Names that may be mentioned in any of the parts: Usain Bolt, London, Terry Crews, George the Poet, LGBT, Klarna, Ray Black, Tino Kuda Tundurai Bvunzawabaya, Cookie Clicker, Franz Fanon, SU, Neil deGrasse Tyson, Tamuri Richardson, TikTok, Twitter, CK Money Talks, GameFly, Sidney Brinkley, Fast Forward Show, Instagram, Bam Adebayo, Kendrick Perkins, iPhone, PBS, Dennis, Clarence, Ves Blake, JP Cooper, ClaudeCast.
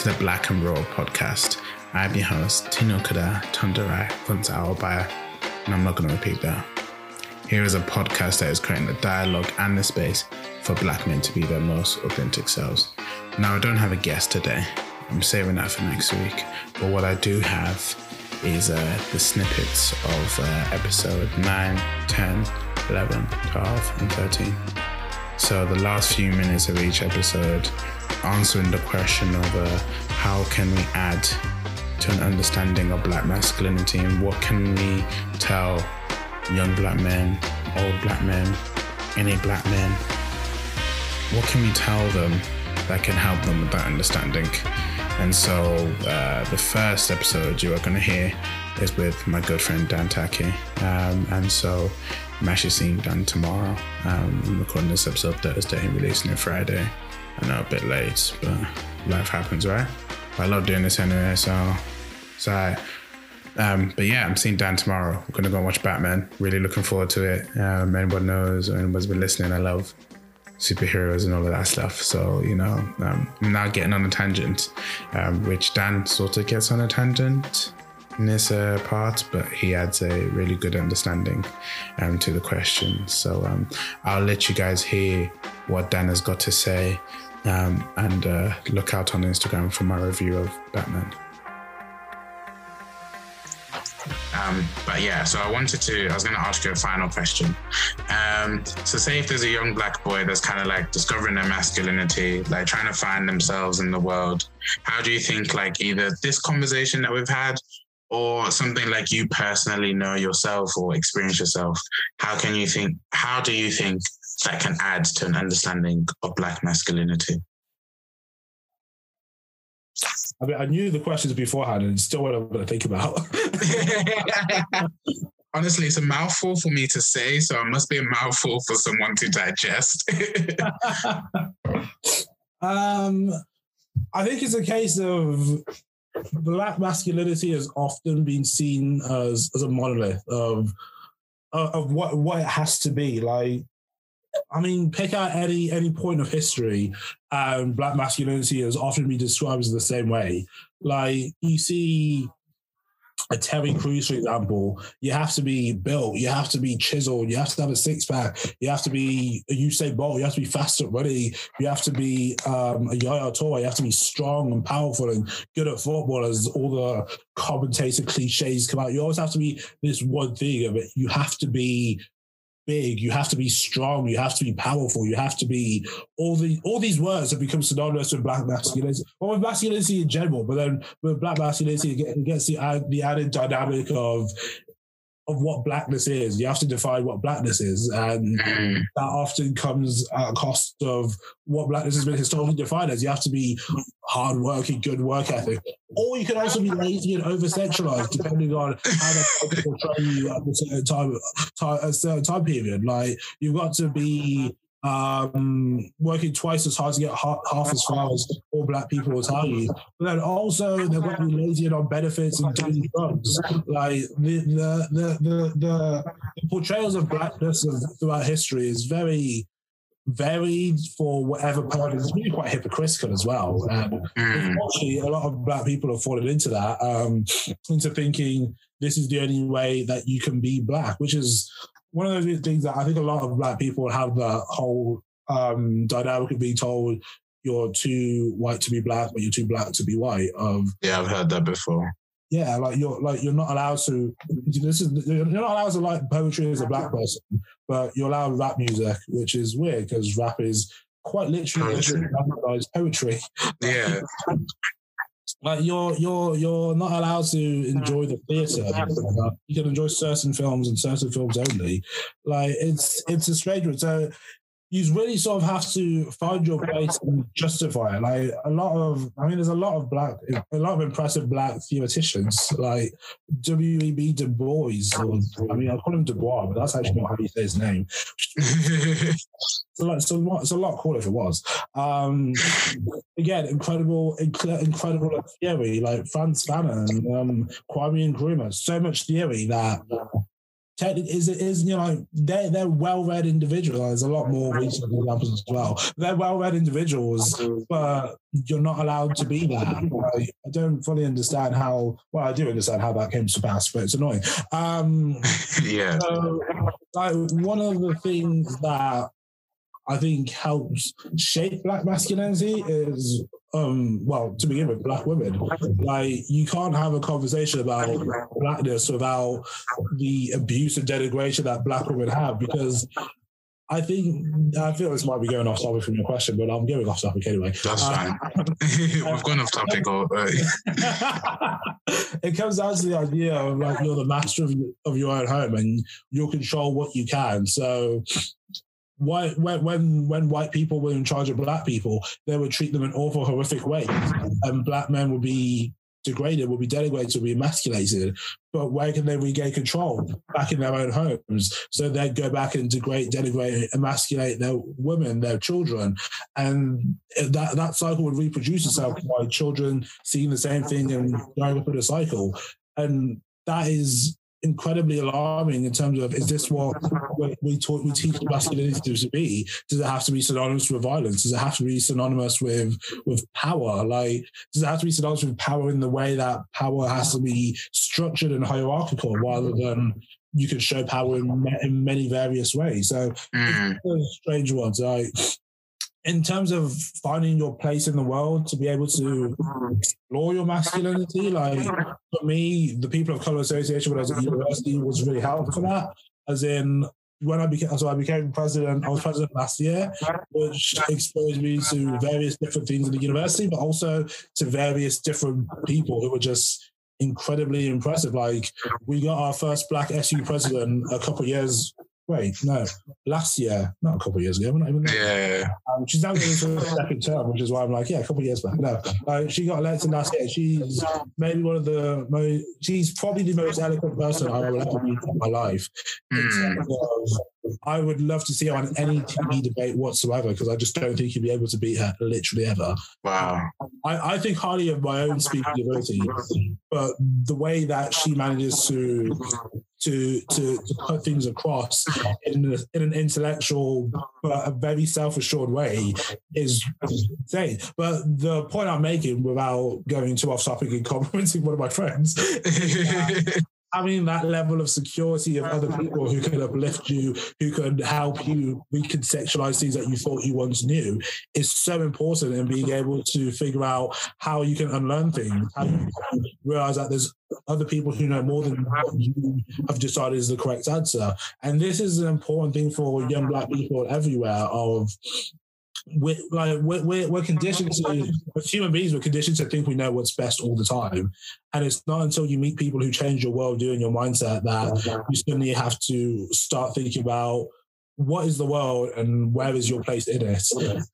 to the Black and Raw podcast. I'm your host, Tino Kuda Tundurai Bvunzawabaya, and I'm not going to repeat that. Here is a podcast that is creating the dialogue and the space for Black men to be their most authentic selves. Now, I don't have a guest today. I'm saving that for next week. But what I do have is the snippets of episode 9, 10, 11, 12, and 13. So the last few minutes of each episode, answering the question of how can we add to an understanding of Black masculinity, and what can we tell young Black men, old Black men, any Black men, what can we tell them that can help them with that understanding? And so the first episode you are going to hear is with my good friend Dan Taki, and so I'm actually seeing Dan tomorrow. I'm recording this episode Thursday and releasing it Friday. I know a bit late, but life happens, right? But I love doing this anyway, so but yeah, I'm seeing Dan tomorrow. We're going to go and watch Batman. Really looking forward to it. Anyone knows, or anyone's been listening, I love superheroes and all of that stuff. So, you know, I'm now getting on a tangent, which Dan sort of gets on a tangent in this part, but he adds a really good understanding to the question. So I'll let you guys hear what Dan has got to say, and look out on Instagram for my review of Batman. But yeah, so I was going to ask you a final question. So say if there's a young Black boy that's kind of like discovering their masculinity, like trying to find themselves in the world, how do you think like either this conversation that we've had or something like you personally know yourself or experience yourself, how do you think that can add to an understanding of Black masculinity? I mean, I knew the questions beforehand and it's still what I'm going to think about. Honestly, it's a mouthful for me to say, so it must be a mouthful for someone to digest. I think it's a case of Black masculinity has often been seen as a monolith of what it has to be. Like, I mean, pick out any point of history, Black masculinity has often been described as the same way. Like, you see a Terry Crews, for example, you have to be built, you have to be chiseled, you have to have a six-pack, you have to be a Usain Bolt, you have to be fast and ready, you have to be a Yaya Toure, you have to be strong and powerful and good at football, as all the commentator cliches come out. You always have to be this one thing of it. You have to be big, you have to be strong, you have to be powerful, you have to be all these words have become synonymous with Black masculinity, or with masculinity in general. But then with Black masculinity, it gets the added dynamic of what Blackness is. You have to define what Blackness is, and that often comes at a cost of what Blackness has been historically defined as. You have to be hardworking, good work ethic, or you can also be lazy and over-sexualized, depending on how they portray you at a certain time period. Like, you've got to be working twice as hard to get half as far as all Black people will tell you. But then also they've got to be lazy and on benefits and doing drugs. Like, the portrayals of Blackness throughout history is very varied for whatever part. It's really quite hypocritical as well. Actually, a lot of Black people have fallen into that, into thinking this is the only way that you can be Black, which is one of those things that I think a lot of Black people have the whole dynamic of being told you're too white to be Black, but you're too Black to be white. Yeah, I've heard that before. Yeah, you're not allowed to. You're not allowed to like poetry as a Black person, but you're allowed rap music, which is weird because rap is quite literally poetry. Yeah. Like, you're not allowed to enjoy the theatre. You can enjoy certain films and certain films only. Like, it's a strange one. So you really sort of have to find your place and justify it. Like, there's a lot of impressive Black theoreticians, like W.E.B. Du Bois. I call him Du Bois, but that's actually not how you say his name. It's a lot cooler if it was. Again, incredible theory, like Franz Fanon, Kwame Nkrumah. So much theory that is, you know, they're well-read individuals. There's a lot more recent examples as well. They're well-read individuals, but you're not allowed to be that. I don't fully understand how. Well, I do understand how that came to pass, but it's annoying. Yeah. So, like, one of the things that I think helps shape black masculinity is, well, to begin with, black women. Like, you can't have a conversation about blackness without the abuse and denigration that black women have, because I feel this might be going off topic from your question, but I'm going off topic anyway. That's fine. We've gone off topic already. It comes down to the idea of, like, you're the master of your own home and you'll control what you can. So when white people were in charge of black people, they would treat them in awful, horrific ways, and black men would be degraded, would be denigrated, would be emasculated. But where can they regain control? Back in their own homes. So they'd go back and degrade, denigrate, emasculate their women, their children. And that cycle would reproduce itself by children seeing the same thing and going up in a cycle. And that is incredibly alarming in terms of, is this what we teach masculinity to be? Does it have to be synonymous with violence? Does it have to be synonymous with power? Like, does it have to be synonymous with power in the way that power has to be structured and hierarchical, rather than you can show power in many various ways? So it's a strange one. Like, in terms of finding your place in the world, to be able to explore your masculinity, like, for me, the People of Color Association when I was at university was really helpful for that. As in, when I became president, I was president last year, which exposed me to various different things in the university, but also to various different people who were just incredibly impressive. Like, we got our first black SU president last year, not a couple of years ago. We're not even there. Yeah. She's now going into her second term, which is why I'm like, a couple of years back. No, she got elected last year. She's maybe she's probably the most eloquent person I will ever meet in my life. In terms of, I would love to see her on any TV debate whatsoever, because I just don't think you'd be able to beat her literally ever. Wow. I think highly of my own speaking ability, but the way that she manages to put things across in an intellectual but a very self-assured way is insane. But the point I'm making, without going too off topic and complimenting one of my friends, having that level of security of other people who can uplift you, who can help you recontextualize things that you thought you once knew, is so important in being able to figure out how you can unlearn things, how you can realize that there's other people who know more than what you have decided is the correct answer. And this is an important thing for young black people everywhere. We're conditioned to, as human beings, we're conditioned to think we know what's best all the time. And it's not until you meet people who change your worldview and your mindset that you suddenly have to start thinking about what is the world and where is your place in it.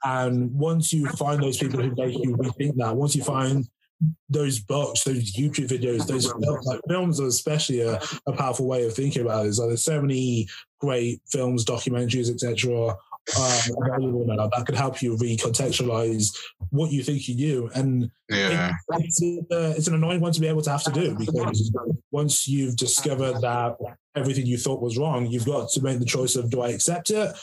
And once you find those people who make you rethink that, once you find those books, those YouTube videos, those films, like, films are especially a powerful way of thinking about it. So there's so many great films, documentaries, etc., that could help you recontextualize what you think you knew. And it's an annoying one to be able to have to do, because once you've discovered that everything you thought was wrong, you've got to make the choice of, do I accept it,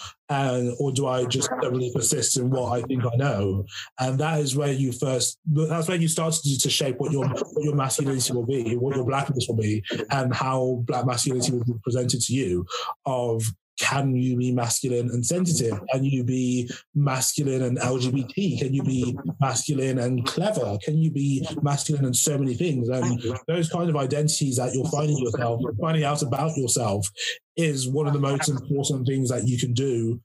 or do I just really persist in what I think I know? And that is where you started to shape what your masculinity will be, what your blackness will be, and how black masculinity will be presented to you. Of, can you be masculine and sensitive? Can you be masculine and LGBT? Can you be masculine and clever? Can you be masculine and so many things? And those kind of identities that you're finding out about yourself, is one of the most important things that you can do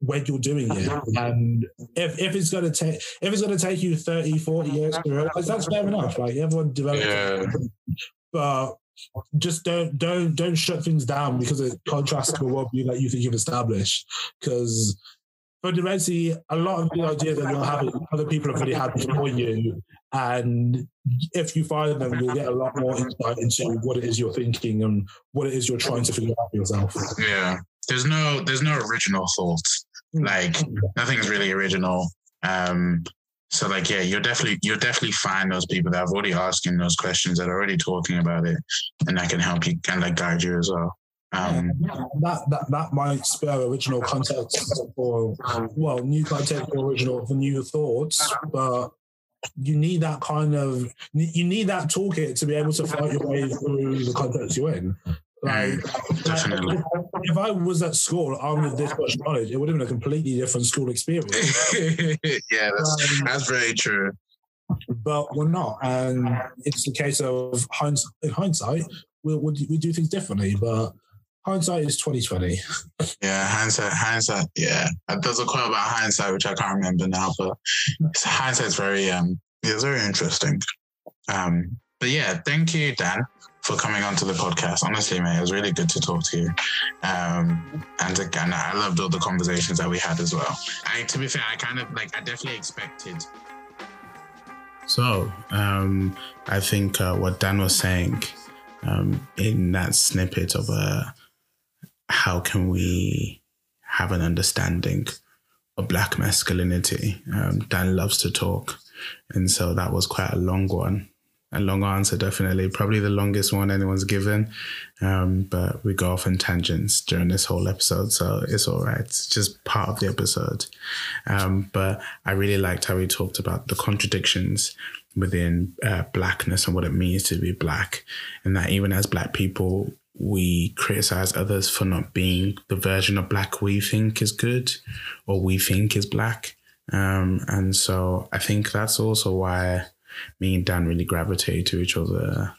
when you're doing it. And if it's going to take you 30, 40 years to realize, that's fair enough. Like, everyone develops it. But just don't shut things down because it contrasts to a worldview that you think you've established. Because fundamentally, a lot of the ideas that you're having, other people have already had before you, and if you find them, you'll get a lot more insight into what it is you're thinking and what it is you're trying to figure out for yourself. Yeah, there's no original thought. Like, nothing's really original. So, like, yeah, you'll definitely find those people that have already asking those questions, that are already talking about it, and that can help you and, like, guide you as well. That might spur original context or, well, new context or original for new thoughts, but you need that kind of, you need that toolkit to be able to fight your way through the context you're in. Like, definitely. If I was at school armed with this much knowledge, it would have been a completely different school experience. Yeah, that's very true. But we're not, and it's a case of hindsight. We do things differently, but hindsight is 20/20. Yeah, hindsight. Yeah, there's a quote about hindsight which I can't remember now, but hindsight's very it's very interesting. But yeah, thank you, Dan, for coming onto the podcast. Honestly, mate, it was really good to talk to you. And again, I loved all the conversations that we had as well. To be fair, I definitely expected. So I think what Dan was saying in that snippet of how can we have an understanding of Black masculinity. Dan loves to talk. And so that was quite a long one. A long answer, definitely. Probably the longest one anyone's given. But we go off in tangents during this whole episode, so it's all right. It's just part of the episode. But I really liked how he talked about the contradictions within Blackness and what it means to be Black. And that even as Black people, we criticize others for not being the version of Black we think is good or we think is Black. And so I think that's also why me and Dan really gravitate to each other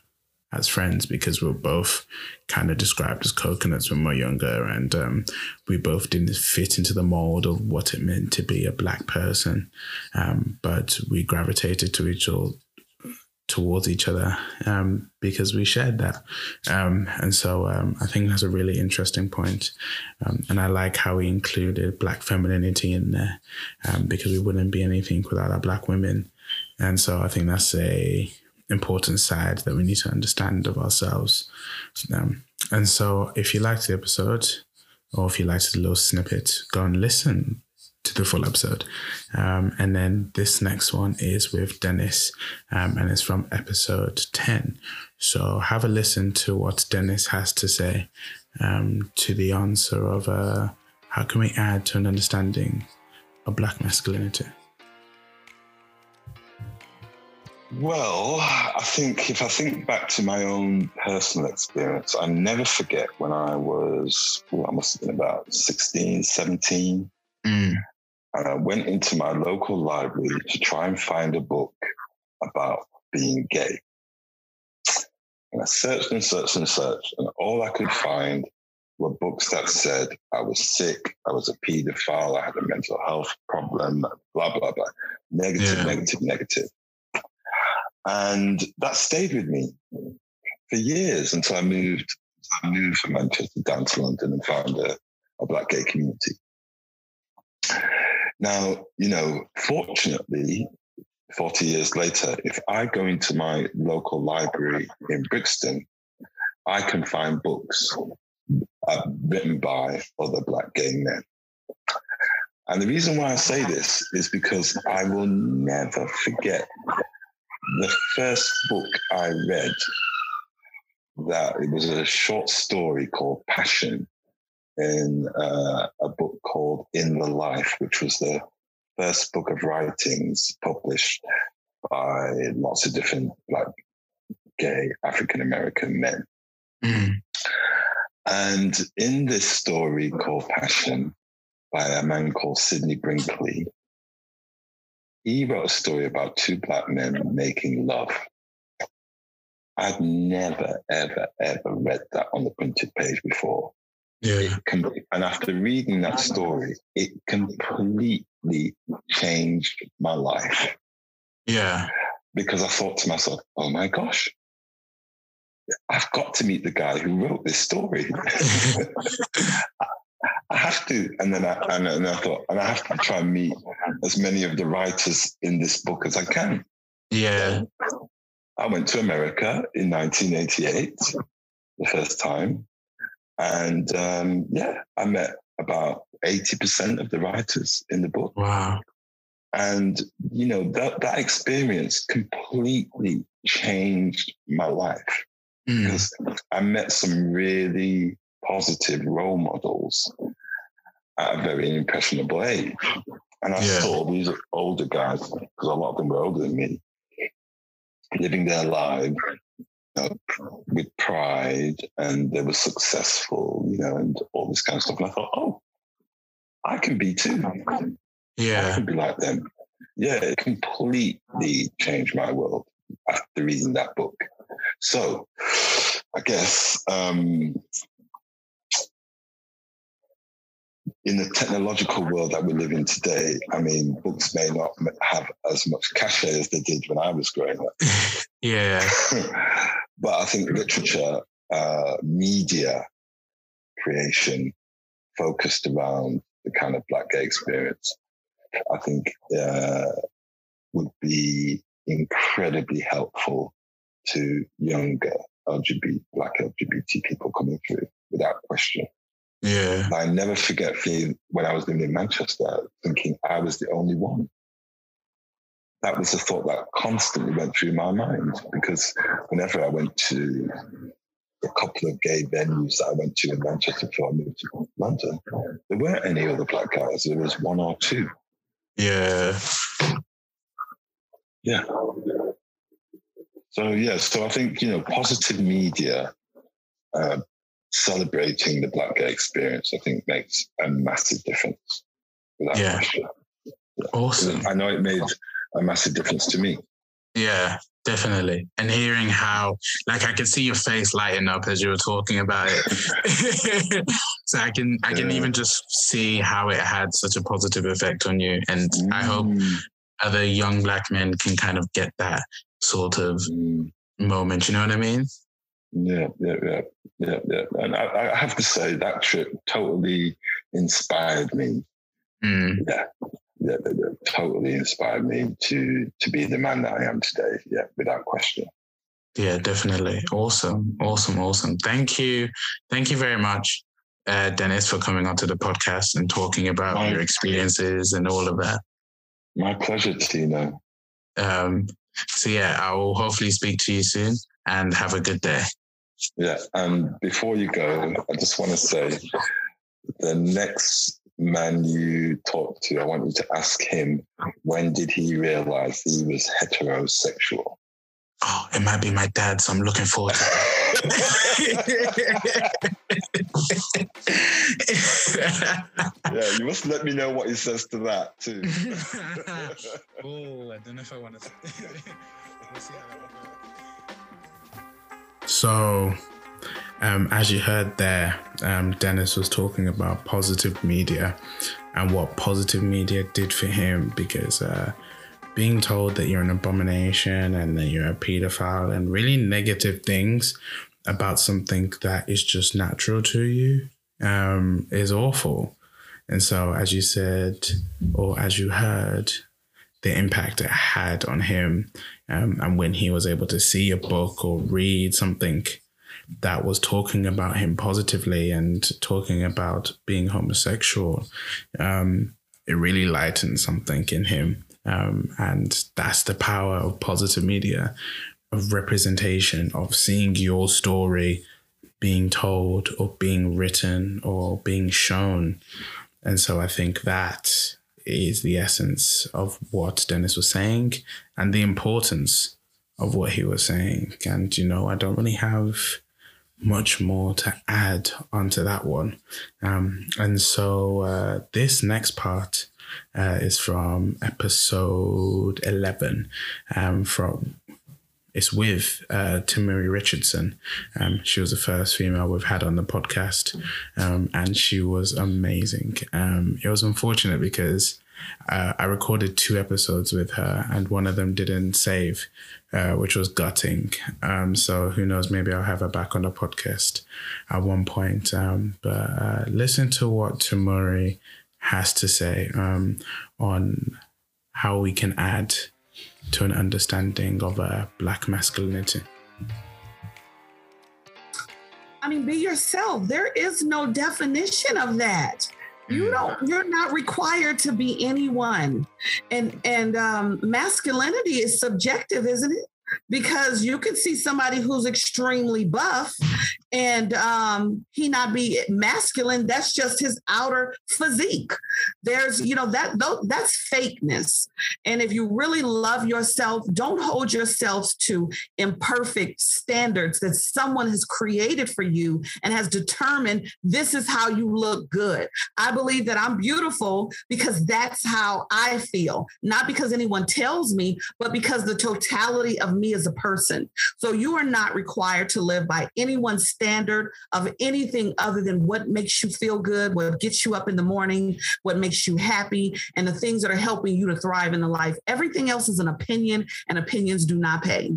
as friends, because we're both kind of described as coconuts when we're younger, and we both didn't fit into the mold of what it meant to be a Black person, but we gravitated to towards each other because we shared that. And so I think that's a really interesting point. And I like how we included Black femininity in there, because we wouldn't be anything without our Black women. And so I think that's a important side that we need to understand of ourselves. And so if you liked the episode, or if you liked the little snippet, go and listen to the full episode. And then this next one is with Dennis, and it's from episode 10. So have a listen to what Dennis has to say to the answer of how can we add to an understanding of Black masculinity? Well, I think if I think back to my own personal experience, I never forget when I was, I must have been about 16, 17. And I went into my local library to try and find a book about being gay. And I searched and searched and searched, and all I could find were books that said I was sick, I was a paedophile, I had a mental health problem, blah, blah, blah. Negative. And that stayed with me for years until I moved from Manchester down to London and found a Black gay community. Now, fortunately, 40 years later, if I go into my local library in Brixton, I can find books written by other Black gay men. And the reason why I say this is because I will never forget the first book I read, it was a short story called Passion in a book called In the Life, which was the first book of writings published by lots of different Black gay African-American men. Mm. And in this story called Passion by a man called Sidney Brinkley, he wrote a story about two Black men making love. I'd never, ever, ever read that on the printed page before. Yeah. And after reading that story, it completely changed my life. Yeah. Because I thought to myself, oh my gosh, I've got to meet the guy who wrote this story. I have to, and then I thought I have to try and meet as many of the writers in this book as I can. Yeah. I went to America in 1988, the first time, and I met about 80% of the writers in the book. Wow. And that experience completely changed my life because I met some really positive role models at a very impressionable age. And I saw these older guys, because a lot of them were older than me, living their lives with pride, and they were successful, and all this kind of stuff. And I thought, oh, I can be too. Yeah. I can be like them. Yeah, it completely changed my world after reading that book. So I guess in the technological world that we live in today, I mean, books may not have as much cachet as they did when I was growing up. Yeah. But I think literature, media creation focused around the kind of Black gay experience, I think would be incredibly helpful to younger Black LGBT people coming through, without question. Yeah. I never forget feeling when I was living in Manchester, thinking I was the only one. That was the thought that constantly went through my mind, because whenever I went to a couple of gay venues that I went to in Manchester before I moved to London, there weren't any other Black guys. There was one or two. Yeah. Yeah. So I think, positive media celebrating the Black gay experience, I think, makes a massive difference. Without pressure. Yeah. Awesome. I know it made a massive difference to me. Yeah, definitely. And hearing how, I could see your face lighting up as you were talking about it. So I can even just see how it had such a positive effect on you. And I hope other young Black men can kind of get that sort of moment, you know what I mean? Yeah. And I have to say that trip totally inspired me. Yeah, totally inspired me to be the man that I am today. Yeah, without question. Yeah, definitely. Awesome. Thank you very much, Dennis, for coming onto the podcast and talking about your experiences and all of that. My pleasure, Tino. I will hopefully speak to you soon, and have a good day. Yeah, and before you go, I just want to say the next man you talk to, I want you to ask him, when did he realize he was heterosexual? Oh, it might be my dad, so I'm looking forward to it. Yeah, you must let me know what he says to that too. Oh, I don't know if I want to. We'll see how that works. So, as you heard there, Dennis was talking about positive media and what positive media did for him, because being told that you're an abomination and that you're a pedophile and really negative things about something that is just natural to you is awful. And so, as you said, or as you heard, the impact it had on him, and when he was able to see a book or read something that was talking about him positively and talking about being homosexual, it really lightened something in him. And that's the power of positive media, of representation, of seeing your story being told or being written or being shown. And so I think that is the essence of what Dennis was saying and the importance of what he was saying. And, I don't really have much more to add onto that one. And so this next part is from episode 11. It's with Tamuri Richardson. She was the first female we've had on the podcast, and she was amazing. It was unfortunate because I recorded 2 episodes with her and one of them didn't save, which was gutting. So who knows, maybe I'll have her back on the podcast at one point. But listen to what Tamuri has to say on how we can add to an understanding of Black masculinity. I mean, be yourself. There is no definition of that. You're not required to be anyone. And masculinity is subjective, isn't it? because you can see somebody who's extremely buff and he not be masculine. That's just his outer physique. There's, you know, that's fakeness. And if you really love yourself, don't hold yourselves to imperfect standards that someone has created for you and has determined this is how you look good. I believe that I'm beautiful because that's how I feel, not because anyone tells me, but because the totality of me as a person. So you are not required to live by anyone's standard of anything other than what makes you feel good, what gets you up in the morning, what makes you happy, and the things that are helping you to thrive in the life. Everything else is an opinion, and opinions do not pay.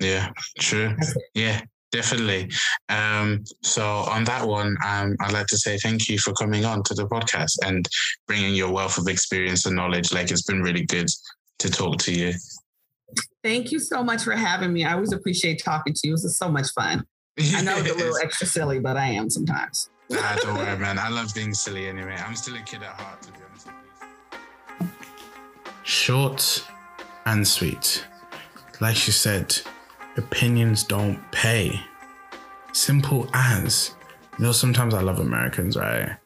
Yeah, true. Yeah. Definitely. So on that one, I'd like to say thank you for coming on to the podcast and bringing your wealth of experience and knowledge. Like, it's been really good to talk to you. Thank you so much for having me. I always appreciate talking to you. This is so much fun. I know it's a little extra silly, but I am sometimes. Nah, don't worry, man. I love being silly anyway. I'm still a kid at heart, to be honest with you. Short and sweet. Like you said, opinions don't pay. Simple as. You know, sometimes I love Americans, right?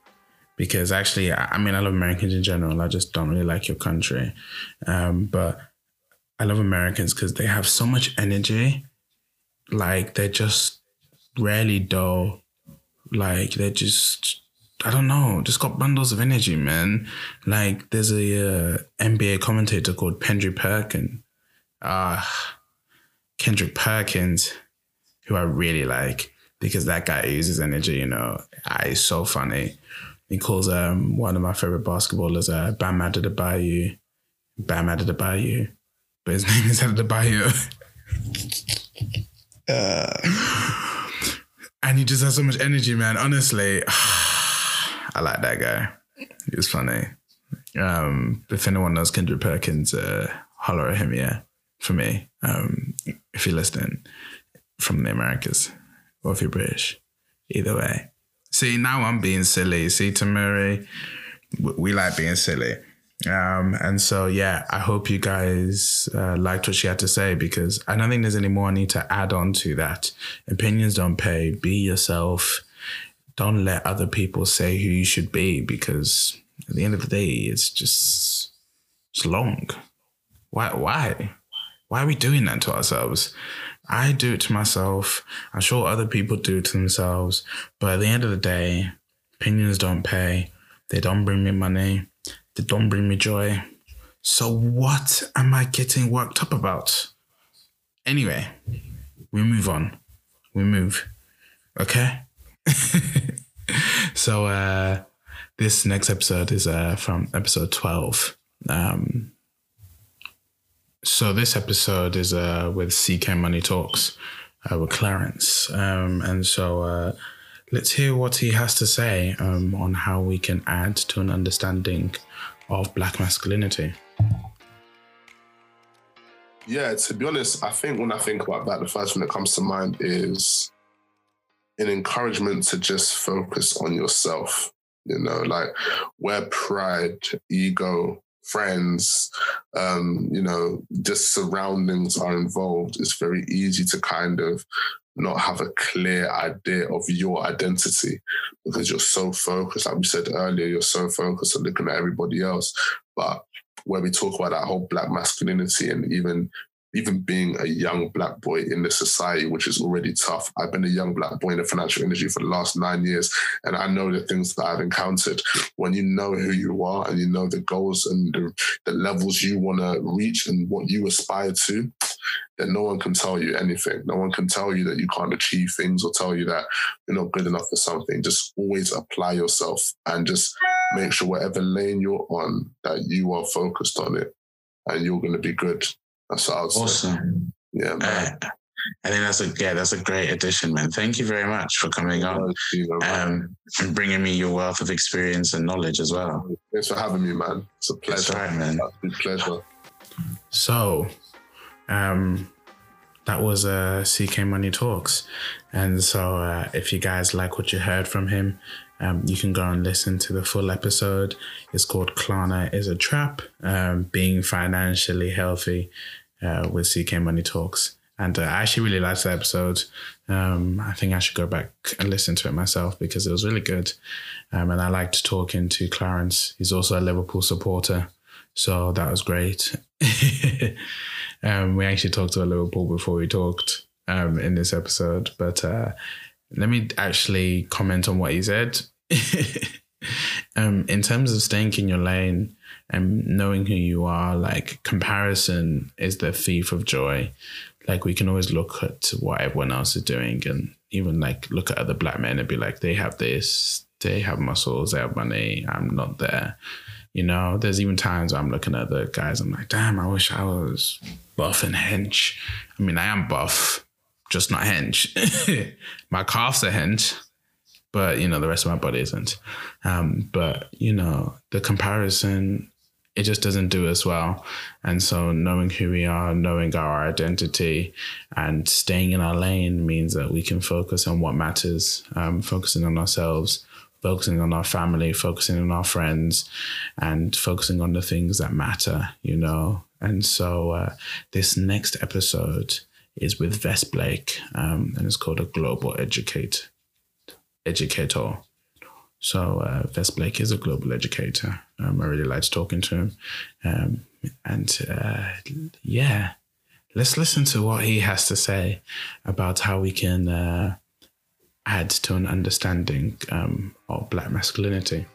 Because actually, I mean, I love Americans in general. I just don't really like your country. But I love Americans because they have so much energy. Like, they're just rarely dull. Like, they're just, I don't know, just got bundles of energy, man. Like, there's a NBA commentator called Kendrick Perkins. Kendrick Perkins, who I really like, because that guy uses energy, you know. It's so funny. He calls one of my favorite basketballers Bam Adebayo. Bam Adebayo. But his name is Adebayo. And he just has so much energy, man. Honestly, I like that guy. He was funny. If anyone knows Kendrick Perkins, holler at him, yeah. For me, if you're listening from the Americas or if you're British, either way. See, now I'm being silly. See, Tamuri, we like being silly. And so, yeah, I hope you guys liked what she had to say, because I don't think there's any more I need to add on to that. Opinions don't pay. Be yourself. Don't let other people say who you should be, because at the end of the day, it's just, it's long. Why? Why are we doing that to ourselves? I do it to myself. I'm sure other people do it to themselves. But at the end of the day, opinions don't pay. They don't bring me money. They don't bring me joy. So what am I getting worked up about? Anyway, we move on. We move. Okay? So this next episode is from episode 12. So this episode is with CK Money Talks with Clarence. And so let's hear what he has to say on how we can add to an understanding of Black masculinity. Yeah, to be honest, I think when I think about that, the first thing that comes to mind is an encouragement to just focus on yourself. You know, like, where pride, ego, friends, you know, just surroundings are involved, it's very easy to kind of not have a clear idea of your identity, because you're so focused, like we said earlier, you're so focused on looking at everybody else. But when we talk about that whole Black masculinity and even being a young Black boy in this society, which is already tough. I've been a young Black boy in the financial industry for the last 9 years, and I know the things that I've encountered. When you know who you are and you know the goals and the levels you want to reach and what you aspire to, then no one can tell you anything. No one can tell you that you can't achieve things or tell you that you're not good enough for something. Just always apply yourself and just make sure whatever lane you're on, that you are focused on it and you're going to be good. So awesome. Yeah, man. I think that's a great addition, man. Thank you very much for coming on and bringing me your wealth of experience and knowledge as well. Thanks for having me, man. It's a pleasure. That's right, man. It's a pleasure. So, that was CK Money Talks. And so if you guys like what you heard from him, you can go and listen to the full episode. It's called Klarna is a Trap, Being Financially Healthy. with CK Money Talks. And I actually really liked that episode. I think I should go back and listen to it myself because it was really good. And I liked talking to Clarence. He's also a Liverpool supporter. So that was great. We actually talked about Liverpool before we talked in this episode. But let me actually comment on what he said. In terms of staying in your lane and knowing who you are, like, comparison is the thief of joy. Like, we can always look at what everyone else is doing and even like look at other black men and be like, they have this, they have muscles, they have money. I'm not there. You know, there's even times where I'm looking at the guys. I'm like, damn, I wish I was buff and hench. I mean, I am buff, just not hench. My calves are hench, but, you know, the rest of my body isn't. But, you know, the comparison, it just doesn't do us well. And so knowing who we are, knowing our identity and staying in our lane means that we can focus on what matters, focusing on ourselves, focusing on our family, focusing on our friends, and focusing on the things that matter, you know. And so this next episode is with Ves Blake, and it's called A Global Educator. So Ves Blake is a global educator. I really liked talking to him. And let's listen to what he has to say about how we can add to an understanding of black masculinity.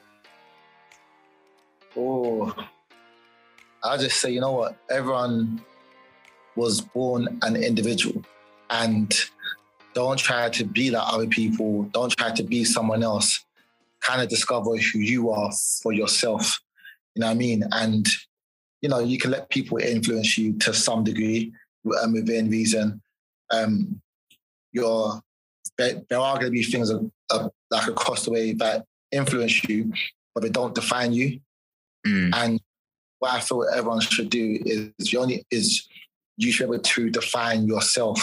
Oh, I'll just say, you know what? Everyone was born an individual, and don't try to be like other people. Don't try to be someone else. Kind of discover who you are for yourself. You know what I mean? And, you know, you can let people influence you to some degree within reason. There are going to be things like across the way that influence you, but they don't define you. Mm. And what I feel everyone should do is you should be able to define yourself.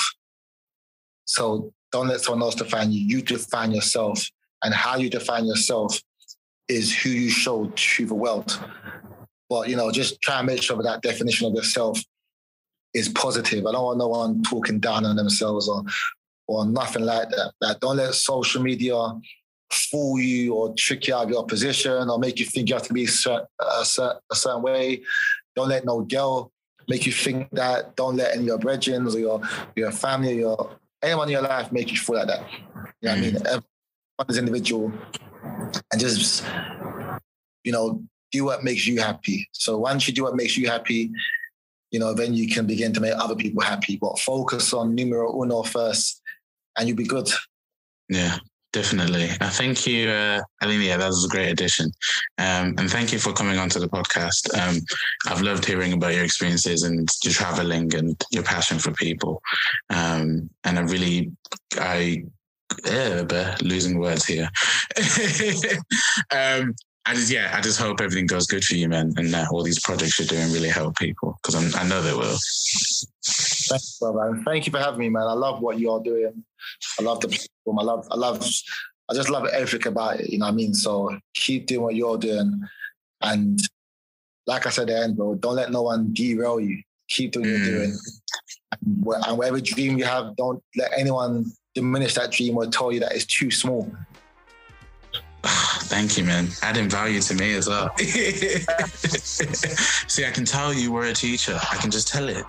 So don't let someone else define you. You define yourself. And how you define yourself is who you show to the world. But, you know, just try and make sure that definition of yourself is positive. I don't want no one talking down on themselves or nothing like that. Like, don't let social media fool you or trick you out of your position or make you think you have to be a certain way. Don't let no girl make you think that. Don't let any of your brethren or your family or anyone in your life make you feel like that. You know what I mean? As an individual, and just, you know, do what makes you happy. So once you do what makes you happy, you know, then you can begin to make other people happy. But focus on numero uno first, and you'll be good. Yeah, definitely. I think that was a great addition. And thank you for coming onto the podcast. I've loved hearing about your experiences and your traveling and your passion for people. And losing words here. I just hope everything goes good for you, man, and that all these projects you're doing really help people, because I know they will. Thanks, brother. Thank you for having me, man. I love what you're doing. I love the platform. I just love everything about it. You know what I mean? So keep doing what you're doing, and like I said at the end, bro, don't let no one derail you. Keep doing what you're doing, and whatever dream you have, don't let anyone diminish that dream or tell you that it's too small. Thank you, man. Adding value to me as well. See, I can tell you were a teacher. I can just tell it.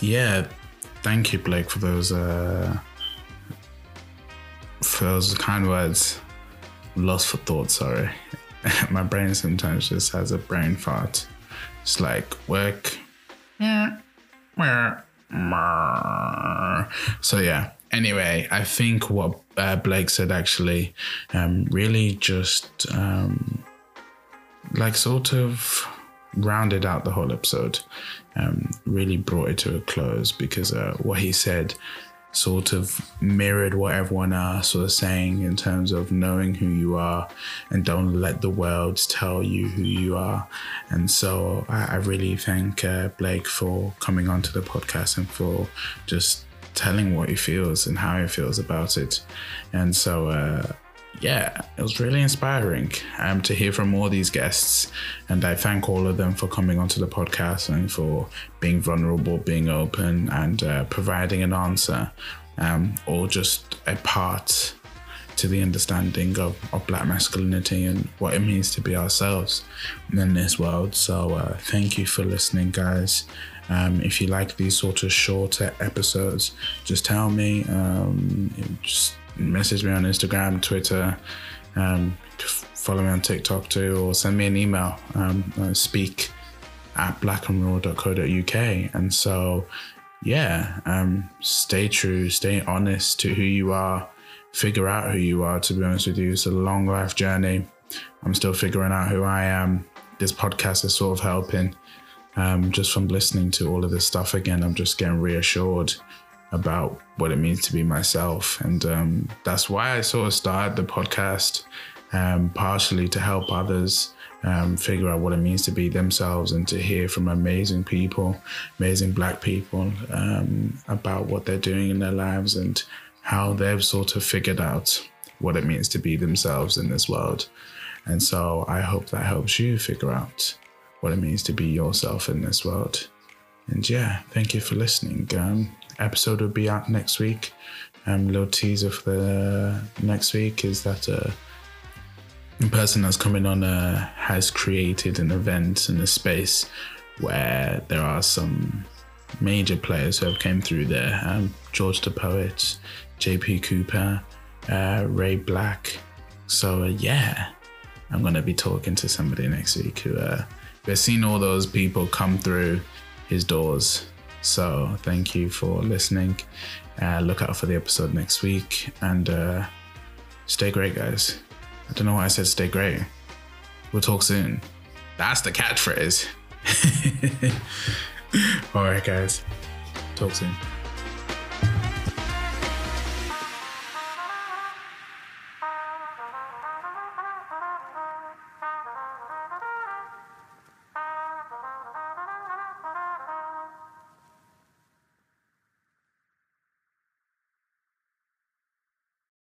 Yeah. Thank you, Blake, for those kind words. Lost for thought, sorry. My brain sometimes just has a brain fart. It's like work. So yeah, anyway, I think what Blake said actually really just sort of rounded out the whole episode, really brought it to a close, because what he said sort of mirrored what everyone else was saying in terms of knowing who you are and don't let the world tell you who you are. And so I really thank Blake for coming onto the podcast and for just telling what he feels and how he feels about it. And so yeah, it was really inspiring to hear from all these guests, and I thank all of them for coming onto the podcast and for being vulnerable, being open, and providing an answer, or just a part to the understanding of Black masculinity and what it means to be ourselves in this world. So thank you for listening, guys. If you like these sort of shorter episodes, just tell me, just message me on Instagram, Twitter, follow me on TikTok too, or send me an email, speak@blackandraww.co.uk. And so, yeah, stay true, stay honest to who you are, figure out who you are. To be honest with you, it's a long life journey. I'm still figuring out who I am. This podcast is sort of helping. Just from listening to all of this stuff again, I'm just getting reassured about what it means to be myself. And that's why I sort of started the podcast, partially to help others figure out what it means to be themselves, and to hear from amazing people, amazing Black people, about what they're doing in their lives and how they've sort of figured out what it means to be themselves in this world. And so I hope that helps you figure out what it means to be yourself in this world. And yeah, thank you for listening. Episode will be out next week. Little teaser for the next week is that a person that's coming on has created an event in a space where there are some major players who have came through there. George the Poet, JP Cooper, Ray Black. So yeah, I'm gonna be talking to somebody next week who has seen all those people come through his doors. So thank you for listening. Look out for the episode next week, and stay great, guys. I don't know why I said stay great. We'll talk soon. That's the catchphrase. All right, guys. Talk soon.